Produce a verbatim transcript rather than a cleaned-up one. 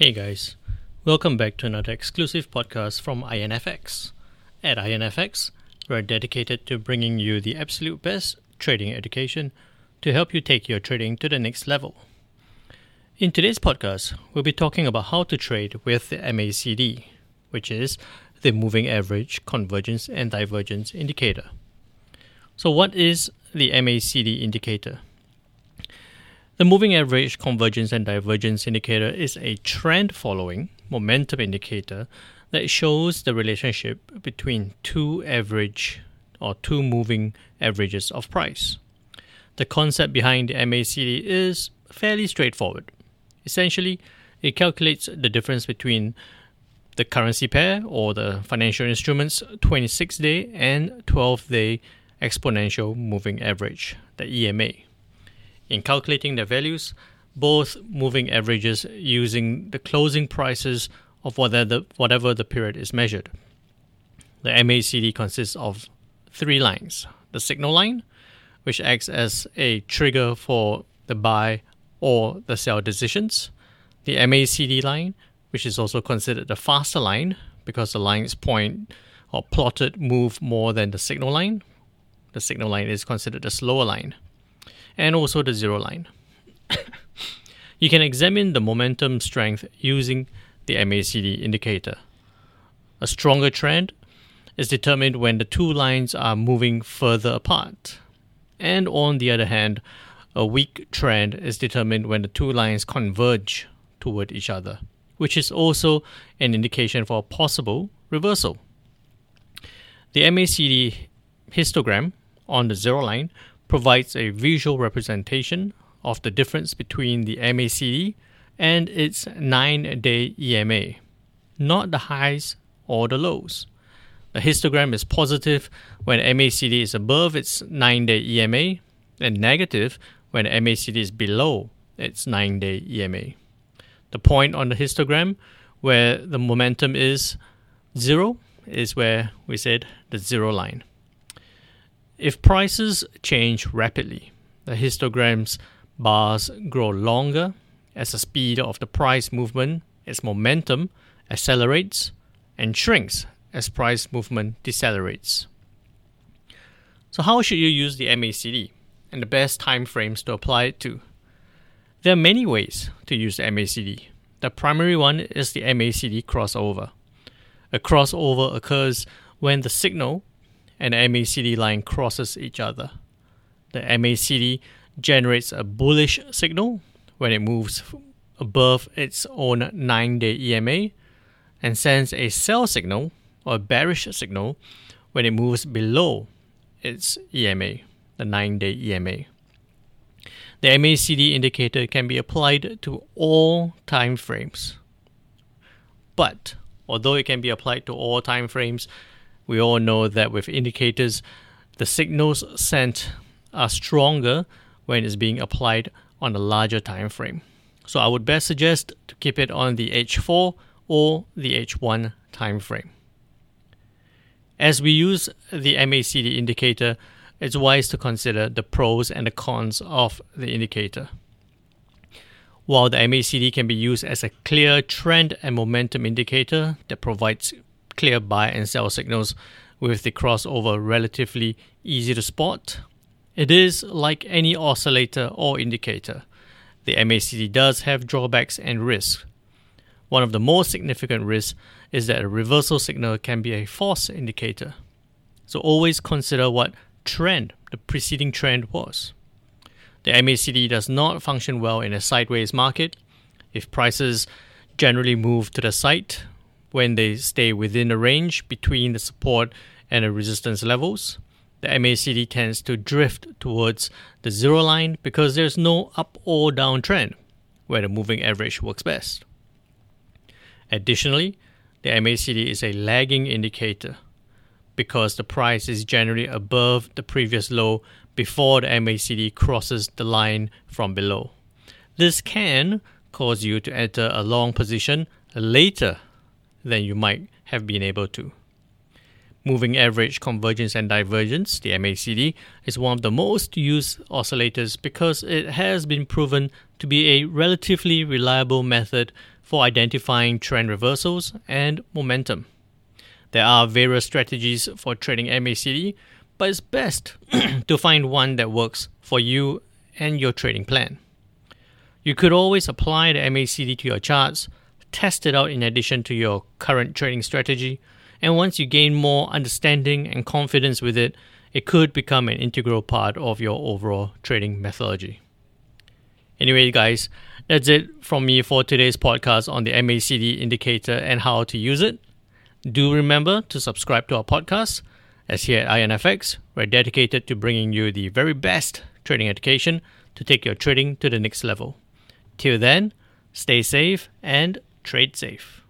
Hey guys, welcome back to another exclusive podcast from I N F X. At I N F X, we're dedicated to bringing you the absolute best trading education to help you take your trading to the next level. In today's podcast, we'll be talking about how to trade with the M A C D, which is the Moving Average Convergence and Divergence Indicator. So what is the M A C D indicator? The Moving Average Convergence and Divergence Indicator is a trend-following momentum indicator that shows the relationship between two average or two moving averages of price. The concept behind the M A C D is fairly straightforward. Essentially, it calculates the difference between the currency pair or the financial instrument's twenty-six day and twelve day exponential moving average, the E M A. In calculating their values, both moving averages using the closing prices of whatever the period is measured. The M A C D consists of three lines. The signal line, which acts as a trigger for the buy or the sell decisions. The M A C D line, which is also considered the faster line because the lines point or plotted move more than the signal line. The signal line is considered the slower line. And also the zero line. You can examine the momentum strength using the M A C D indicator. A stronger trend is determined when the two lines are moving further apart. And on the other hand, a weak trend is determined when the two lines converge toward each other, which is also an indication for a possible reversal. The M A C D histogram on the zero line provides a visual representation of the difference between the M A C D and its nine day E M A, not the highs or the lows. The histogram is positive when M A C D is above its nine day E M A and negative when M A C D is below its nine day E M A. The point on the histogram where the momentum is zero is where we said the zero line. If prices change rapidly, the histogram's bars grow longer as the speed of the price movement, its momentum, accelerates and shrinks as price movement decelerates. So how should you use the M A C D and the best time frames to apply it to? There are many ways to use the M A C D. The primary one is the M A C D crossover. A crossover occurs when the signal and the M A C D line crosses each other. The M A C D generates a bullish signal when it moves above its own nine day E M A and sends a sell signal or a bearish signal when it moves below its E M A, the nine day E M A. The M A C D indicator can be applied to all time frames. But although it can be applied to all time frames, we all know that with indicators, the signals sent are stronger when it's being applied on a larger time frame. So I would best suggest to keep it on the H four or the H one time frame. As we use the M A C D indicator, it's wise to consider the pros and the cons of the indicator. While the M A C D can be used as a clear trend and momentum indicator that provides clear buy and sell signals with the crossover relatively easy to spot, it is like any oscillator or indicator. The M A C D does have drawbacks and risks. One of the most significant risks is that a reversal signal can be a false indicator. So always consider what trend the preceding trend was. The M A C D does not function well in a sideways market. If prices generally move to the side, when they stay within the range between the support and the resistance levels, the M A C D tends to drift towards the zero line because there's no up or down trend where the moving average works best. Additionally, the M A C D is a lagging indicator because the price is generally above the previous low before the M A C D crosses the line from below. This can cause you to enter a long position later than you might have been able to. Moving Average Convergence and Divergence, the M A C D, is one of the most used oscillators because it has been proven to be a relatively reliable method for identifying trend reversals and momentum. There are various strategies for trading M A C D, but it's best to find one that works for you and your trading plan. You could always apply the M A C D to your charts, test it out in addition to your current trading strategy, and once you gain more understanding and confidence with it, it could become an integral part of your overall trading methodology. Anyway, guys, that's it from me for today's podcast on the M A C D indicator and how to use it. Do remember to subscribe to our podcast, as here at I N F X, we're dedicated to bringing you the very best trading education to take your trading to the next level. Till then, stay safe and trade safe.